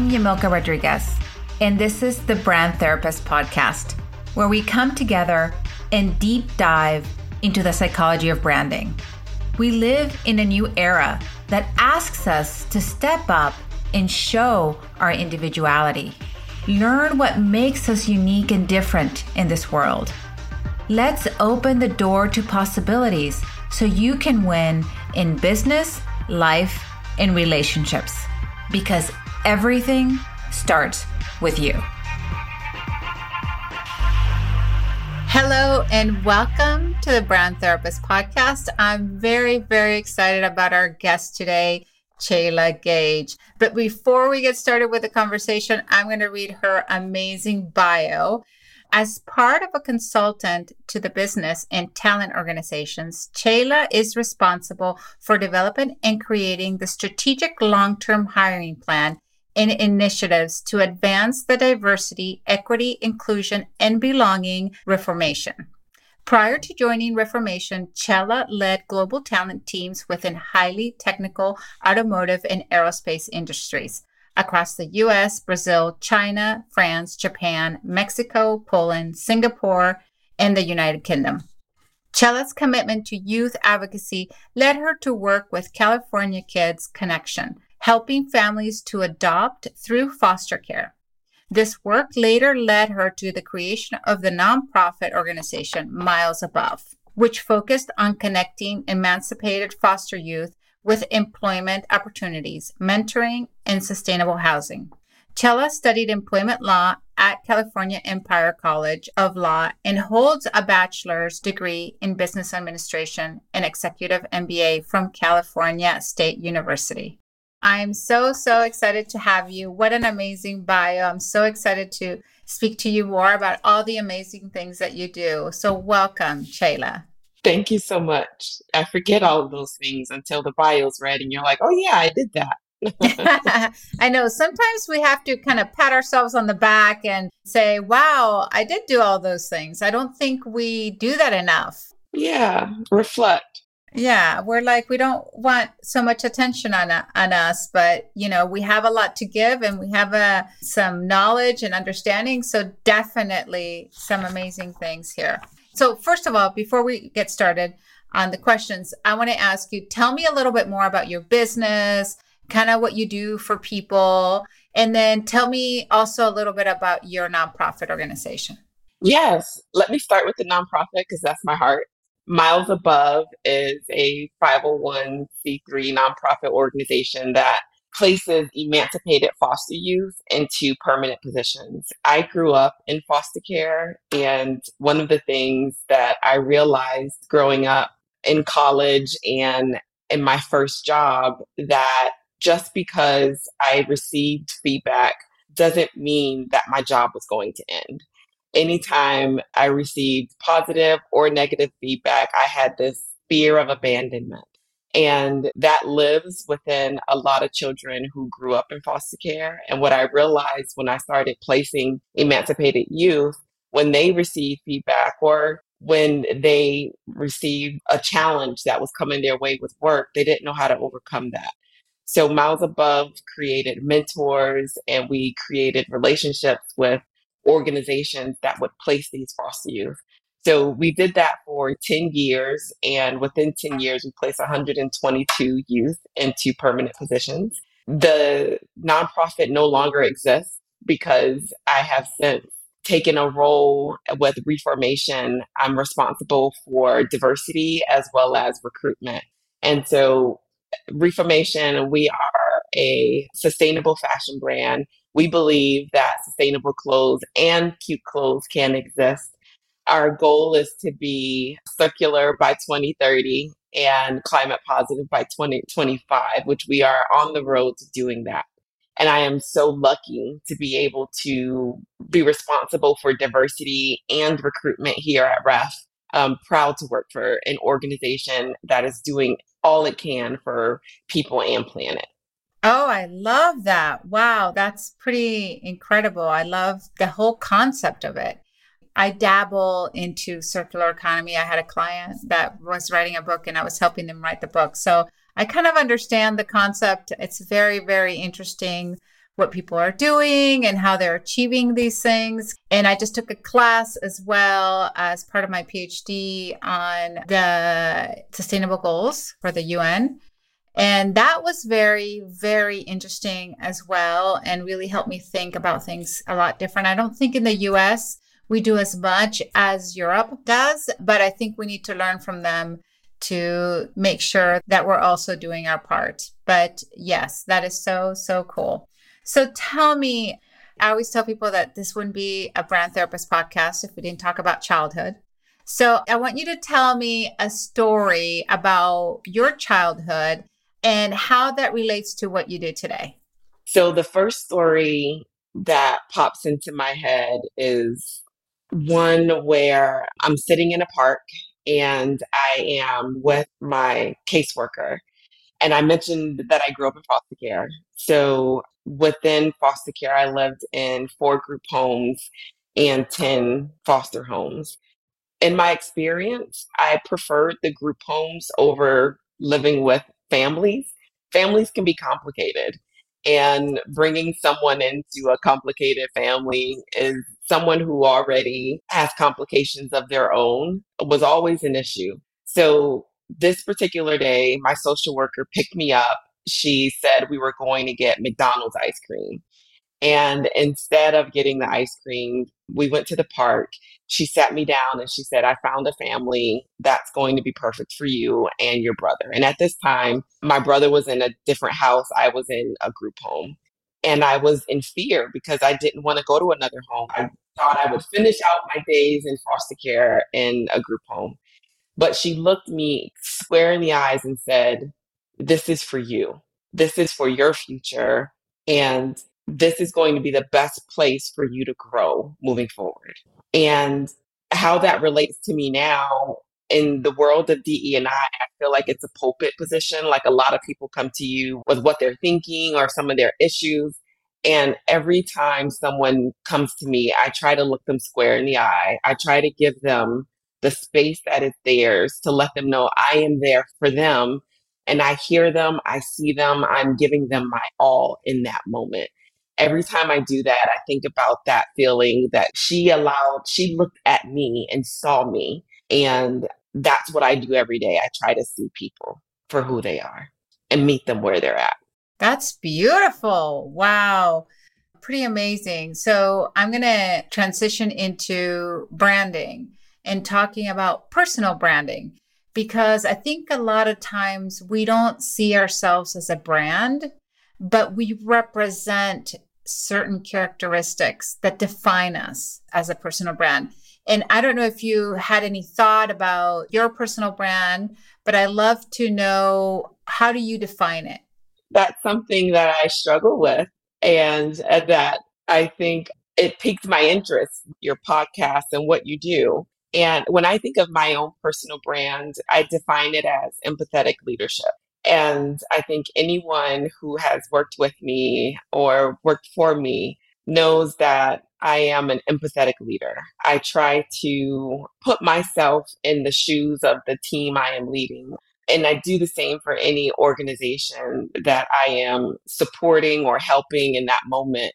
I'm Yamilka Rodriguez, and this is the Brand Therapist podcast, where we come together and deep dive into the psychology of branding. We live in a new era that asks us to step up and show our individuality. Learn what makes us unique and different in this world. Let's open the door to possibilities so you can win in business, life, and relationships, because everything starts with you. Hello and welcome to the Brand Therapist podcast. I'm very, very excited about our guest today, Chéla Gage. But before we get started with the conversation, I'm going to read her amazing bio. As part of a consultant to the business and talent organizations, Chéla is responsible for developing and creating the strategic long-term hiring plan and initiatives to advance the diversity, equity, inclusion, and belonging Reformation. Prior to joining Reformation, Chéla led global talent teams within highly technical automotive and aerospace industries across the U.S., Brazil, China, France, Japan, Mexico, Poland, Singapore, and the United Kingdom. Chéla's commitment to youth advocacy led her to work with California Kids Connection, helping families to adopt through foster care. This work later led her to the creation of the nonprofit organization Miles Above, which focused on connecting emancipated foster youth with employment opportunities, mentoring, and sustainable housing. Chéla studied employment law at California Empire College of Law and holds a bachelor's degree in business administration and executive MBA from California State University. I'm so excited to have you. What an amazing bio. I'm so excited to speak to you more about all the amazing things that you do. So welcome, Chéla. Thank you so much. I forget all of those things until the bio's read and you're like, oh yeah, I did that. I know. Sometimes we have to kind of pat ourselves on the back and say, wow, I did do all those things. I don't think we do that enough. Yeah. Reflect. Yeah, we're like, we don't want so much attention on us, but, you know, we have a lot to give and we have some knowledge and understanding. So definitely some amazing things here. So first of all, before we get started on the questions, I want to ask you, tell me a little bit more about your business, kind of what you do for people, and then tell me also a little bit about your nonprofit organization. Yes, let me start with the nonprofit because that's my heart. Miles Above is a 501c3 nonprofit organization that places emancipated foster youth into permanent positions. I grew up in foster care, and one of the things that I realized growing up in college and in my first job, that just because I received feedback doesn't mean that my job was going to end. Anytime I received positive or negative feedback, I had this fear of abandonment. And that lives within a lot of children who grew up in foster care. And what I realized when I started placing emancipated youth, when they received feedback or when they received a challenge that was coming their way with work, they didn't know how to overcome that. So Miles Above created mentors, and we created relationships with organizations that would place these foster youth. So we did that for 10 years. And within 10 years, we placed 122 youth into permanent positions. The nonprofit no longer exists because I have since taken a role with Reformation. I'm responsible for diversity as well as recruitment. And so Reformation, we are a sustainable fashion brand. We believe that sustainable clothes and cute clothes can exist. Our goal is to be circular by 2030 and climate positive by 2025, which we are on the road to doing that. And I am so lucky to be able to be responsible for diversity and recruitment here at REF. I'm proud to work for an organization that is doing all it can for people and planet. Oh, I love that. Wow, that's pretty incredible. I love the whole concept of it. I dabble into circular economy. I had a client that was writing a book and I was helping them write the book. So I kind of understand the concept. It's very, very interesting what people are doing and how they're achieving these things. And I just took a class as well as part of my PhD on the sustainable goals for the UN. And that was very, very interesting as well, and really helped me think about things a lot different. I don't think in the US we do as much as Europe does, but I think we need to learn from them to make sure that we're also doing our part. But yes, that is so, so cool. So tell me, I always tell people that this wouldn't be a Brand Therapist podcast if we didn't talk about childhood. So I want you to tell me a story about your childhood and how that relates to what you do today. So the first story that pops into my head is one where I'm sitting in a park and I am with my caseworker. And I mentioned that I grew up in foster care. So within foster care, I lived in 4 group homes and 10 foster homes. In my experience, I preferred the group homes over living with families. Families can be complicated, and bringing someone into a complicated family is someone who already has complications of their own was always an issue. So this particular day, my social worker picked me up. She said we were going to get McDonald's ice cream. And instead of getting the ice cream, we went to the park. She sat me down and she said, I found a family that's going to be perfect for you and your brother. And at this time, my brother was in a different house. I was in a group home. And I was in fear because I didn't want to go to another home. I thought I would finish out my days in foster care in a group home. But she looked me square in the eyes and said, this is for you. This is for your future. And this is going to be the best place for you to grow moving forward. And how that relates to me now in the world of DE&I, I feel like it's a pulpit position. Like a lot of people come to you with what they're thinking or some of their issues. And every time someone comes to me, I try to look them square in the eye. I try to give them the space that is theirs to let them know I am there for them. And I hear them, I see them, I'm giving them my all in that moment. Every time I do that, I think about that feeling that she looked at me and saw me. And that's what I do every day. I try to see people for who they are and meet them where they're at. That's beautiful. Wow. Pretty amazing. So I'm going to transition into branding and talking about personal branding, because I think a lot of times we don't see ourselves as a brand, but we represent certain characteristics that define us as a personal brand. And I don't know if you had any thought about your personal brand, but I love to know, how do you define it? That's something that I struggle with, and that I think it piqued my interest, your podcast and what you do. And when I think of my own personal brand, I define it as empathetic leadership. And I think anyone who has worked with me or worked for me knows that I am an empathetic leader. I try to put myself in the shoes of the team I am leading. And I do the same for any organization that I am supporting or helping in that moment.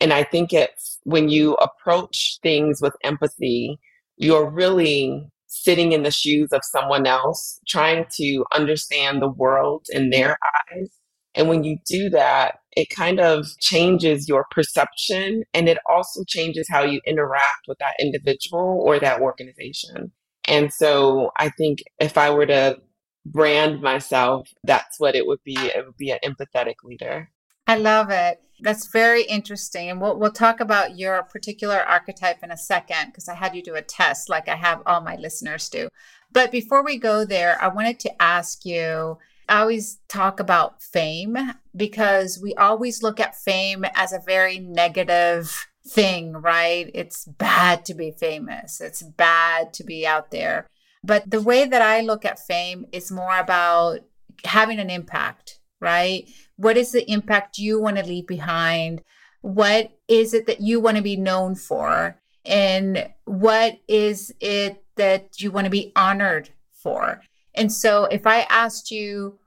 And I think it's when you approach things with empathy, you're really sitting in the shoes of someone else, trying to understand the world in their eyes. And when you do that, it kind of changes your perception, and it also changes how you interact with that individual or that organization. And so I think if I were to brand myself, that's what it would be. It would be an empathetic leader. I love it. That's very interesting. And we'll talk about your particular archetype in a second, because I had you do a test like I have all my listeners do. But before we go there, I wanted to ask you, I always talk about fame, because we always look at fame as a very negative thing, right? It's bad to be famous. It's bad to be out there. But the way that I look at fame is more about having an impact, right? What is the impact you want to leave behind? What is it that you want to be known for? And what is it that you want to be honored for? And so if I asked you,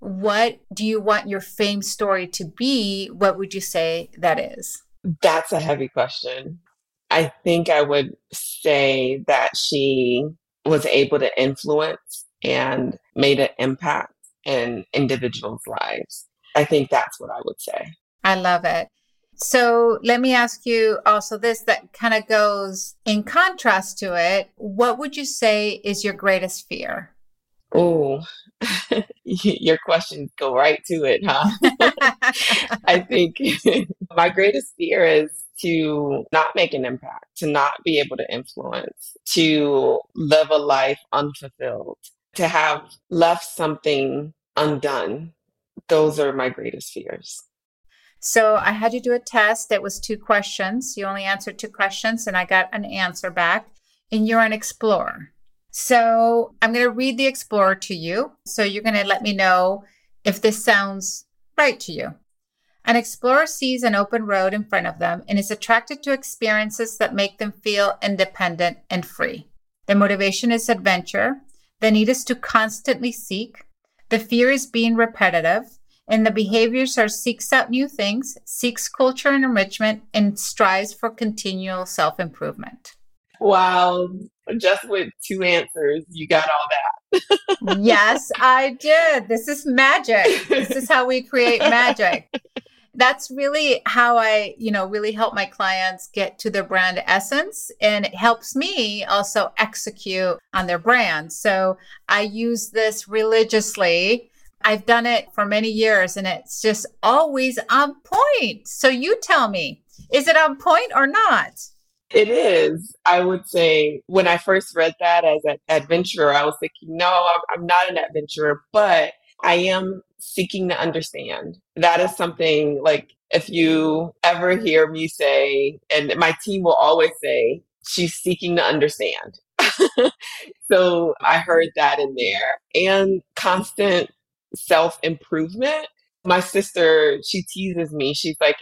What do you want your fame story to be? What would you say that is? That's a heavy question. I think I would say that she was able to influence and made an impact in individuals' lives. I think that's what I would say. I love it. So let me ask you also this, that kind of goes in contrast to it. What would you say is your greatest fear? Oh, your questions go right to it, huh? I think my greatest fear is to not make an impact, to not be able to influence, to live a life unfulfilled, to have left something undone. Those are my greatest fears. So I had to do a test. It was 2 questions. You only answered 2 questions and I got an answer back. And you're an explorer. So I'm going to read the explorer to you. So you're going to let me know if this sounds right to you. An explorer sees an open road in front of them and is attracted to experiences that make them feel independent and free. Their motivation is adventure. The need is to constantly seek. The fear is being repetitive. And the behaviors are seeks out new things, seeks culture and enrichment, and strives for continual self-improvement. Wow. Just with 2 answers, you got all that. Yes, I did. This is magic. This is how we create magic. That's really how I, really help my clients get to their brand essence. And it helps me also execute on their brand. So I use this religiously. I've done it for many years and it's just always on point. So you tell me, is it on point or not? It is. I would say when I first read that as an adventurer, I was thinking, no, I'm not an adventurer, but I am seeking to understand. That is something like if you ever hear me say, and my team will always say, she's seeking to understand. So I heard that in there. And constant self-improvement. My sister, she teases me. She's like,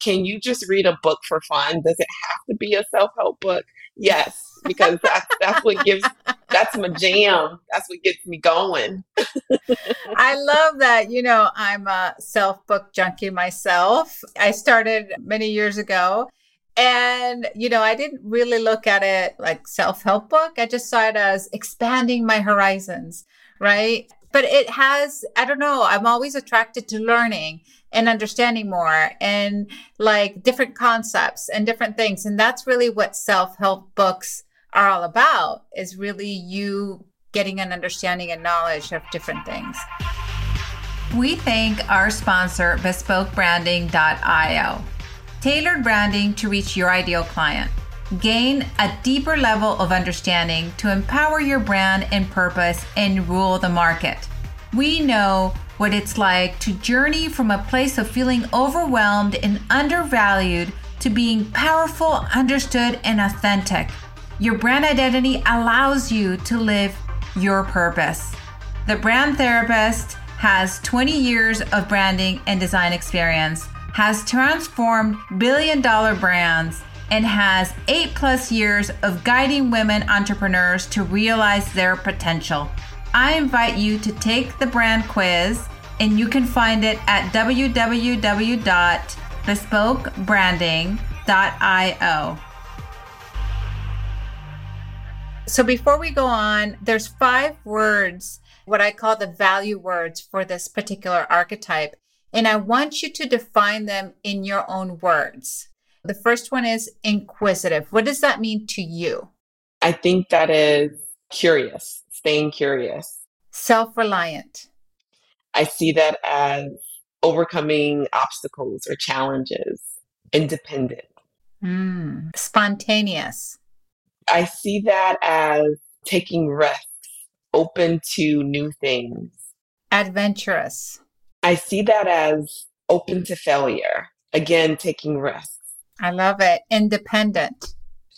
can you just read a book for fun? Does it have to be a self-help book? Yes, because that's my jam. That's what gets me going. I love that. I'm a self-book junkie myself. I started many years ago and, I didn't really look at it like self-help book. I just saw it as expanding my horizons, right? But it has, I don't know, I'm always attracted to learning and understanding more and like different concepts and different things. And that's really what self-help books are all about, is really you getting an understanding and knowledge of different things. We thank our sponsor, BespokeBranding.io. Tailored branding to reach your ideal client. Gain a deeper level of understanding to empower your brand and purpose and rule the market. We know what it's like to journey from a place of feeling overwhelmed and undervalued to being powerful, understood, and authentic. Your brand identity allows you to live your purpose. The Brand Therapist has 20 years of branding and design experience, has transformed billion-dollar brands, and has 8+ years of guiding women entrepreneurs to realize their potential. I invite you to take the brand quiz, and you can find it at www.bespokebranding.io. So before we go on, there's 5 words, what I call the value words for this particular archetype. And I want you to define them in your own words. The first one is inquisitive. What does that mean to you? I think that is curious, staying curious. Self-reliant. I see that as overcoming obstacles or challenges. Independent. Spontaneous. I see that as taking risks, open to new things. Adventurous. I see that as open to failure. Again, taking risks. I love it. Independent.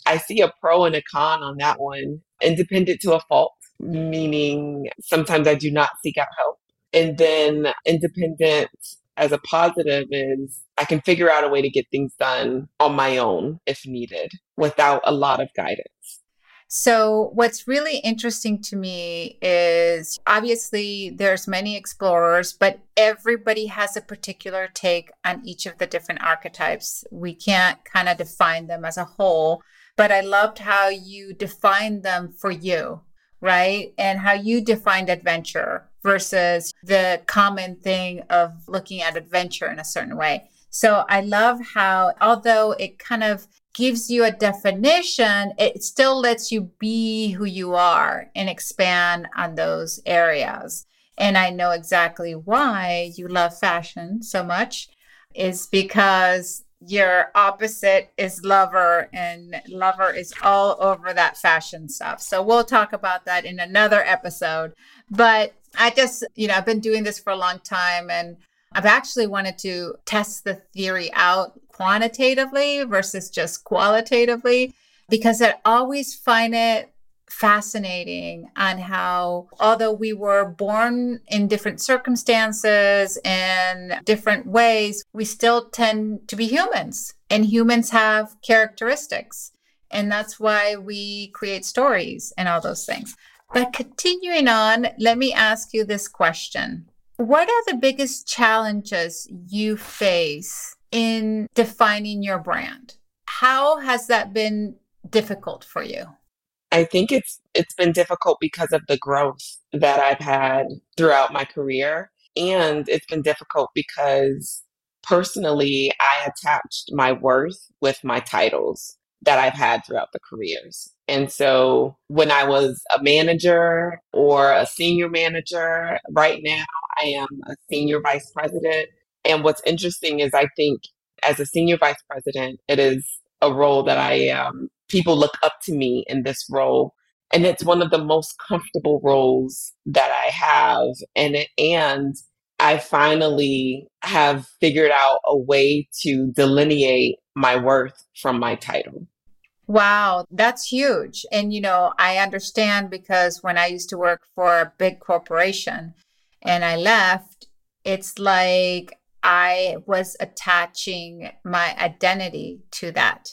I see a pro and a con on that one. Independent to a fault, meaning sometimes I do not seek out help. And then independent as a positive is I can figure out a way to get things done on my own if needed without a lot of guidance. So what's really interesting to me is obviously there's many explorers, but everybody has a particular take on each of the different archetypes. We can't kind of define them as a whole, but I loved how you defined them for you, right? And how you defined adventure versus the common thing of looking at adventure in a certain way. So I love how, although it kind of gives you a definition, it still lets you be who you are and expand on those areas. And I know exactly why you love fashion so much is because your opposite is lover, and lover is all over that fashion stuff. So we'll talk about that in another episode. But I just, I've been doing this for a long time, and I've actually wanted to test the theory out quantitatively versus just qualitatively, because I always find it fascinating on how, although we were born in different circumstances and different ways, we still tend to be humans, and humans have characteristics. And that's why we create stories and all those things. But continuing on, let me ask you this question. What are the biggest challenges you face in defining your brand? How has that been difficult for you? I think it's been difficult because of the growth that I've had throughout my career. And it's been difficult because personally, I attached my worth with my titles that I've had throughout the careers. And so when I was a manager or a senior manager, right now I am a senior vice president. And what's interesting is I think as a senior vice president, it is a role that people look up to me in this role. And it's one of the most comfortable roles that I have. And I finally have figured out a way to delineate my worth from my title. Wow, that's huge. And, I understand, because when I used to work for a big corporation and I left, it's like I was attaching my identity to that.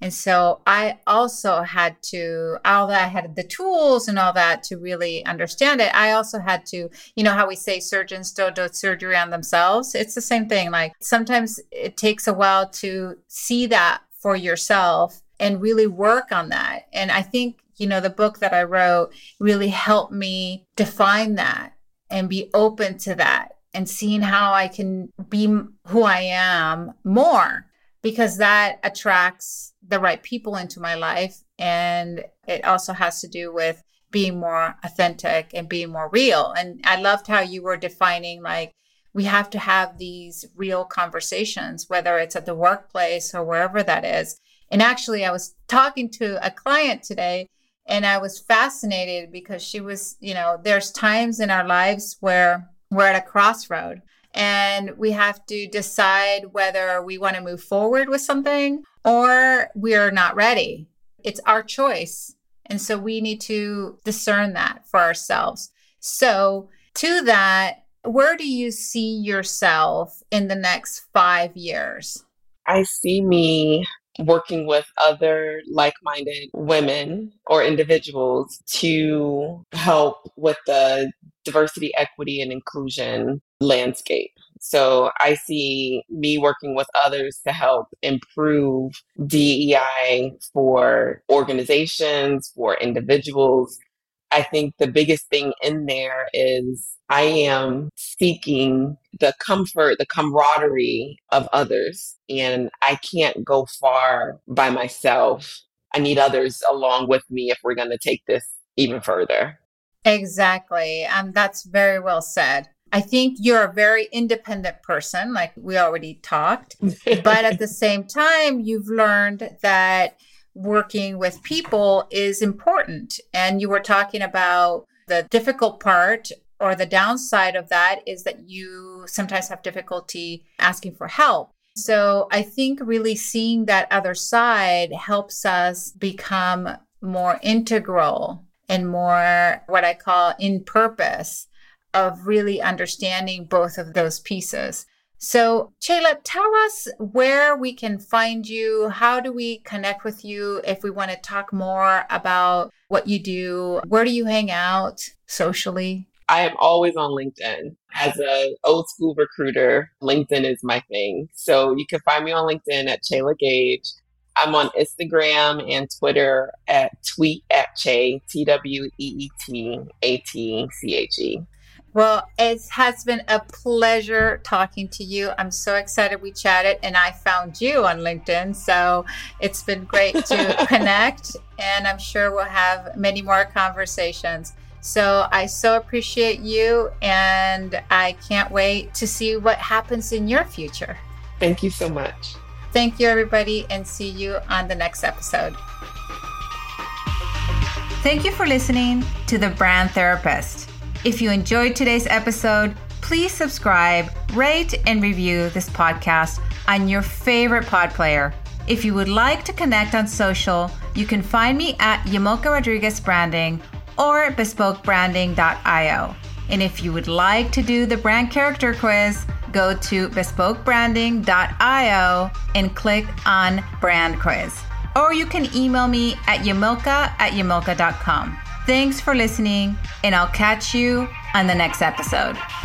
And so I also had to, although I had the tools and all that to really understand it, I also had to, how we say surgeons don't do surgery on themselves. It's the same thing. Like sometimes it takes a while to see that for yourself and really work on that. And I think, the book that I wrote really helped me define that and be open to that and seeing how I can be who I am more, because that attracts the right people into my life. And it also has to do with being more authentic and being more real. And I loved how you were defining, like, we have to have these real conversations, whether it's at the workplace or wherever that is. And actually, I was talking to a client today, and I was fascinated because she was, there's times in our lives where we're at a crossroad and we have to decide whether we want to move forward with something or we are not ready. It's our choice. And so we need to discern that for ourselves. So to that, where do you see yourself in the next 5 years? I see me working with other like-minded women or individuals to help with the diversity, equity, and inclusion landscape. So I see me working with others to help improve DEI for organizations, for individuals. I think the biggest thing in there is I am seeking the comfort, the camaraderie of others, and I can't go far by myself. I need others along with me if we're going to take this even further. Exactly. That's very well said. I think you're a very independent person, like we already talked, but at the same time, you've learned that working with people is important. And you were talking about the difficult part or the downside of that is that you sometimes have difficulty asking for help. So I think really seeing that other side helps us become more integral and more what I call in purpose of really understanding both of those pieces. So Chéla, tell us where we can find you. How do we connect with you if we want to talk more about what you do? Where do you hang out socially? I am always on LinkedIn. As an old school recruiter, LinkedIn is my thing. So you can find me on LinkedIn at Chéla Gage. I'm on Instagram and Twitter at tweet@Che, TweetAtChe. Well, it has been a pleasure talking to you. I'm so excited we chatted, and I found you on LinkedIn. So it's been great to connect, and I'm sure we'll have many more conversations. So I so appreciate you, and I can't wait to see what happens in your future. Thank you so much. Thank you, everybody, and see you on the next episode. Thank you for listening to The Brand Therapist. If you enjoyed today's episode, please subscribe, rate, and review this podcast on your favorite pod player. If you would like to connect on social, you can find me at Yamilka Rodriguez Branding or BespokeBranding.io. And if you would like to do the brand character quiz, go to BespokeBranding.io and click on Brand Quiz. Or you can email me at Yamilka@yamilka.com. Thanks for listening, and I'll catch you on the next episode.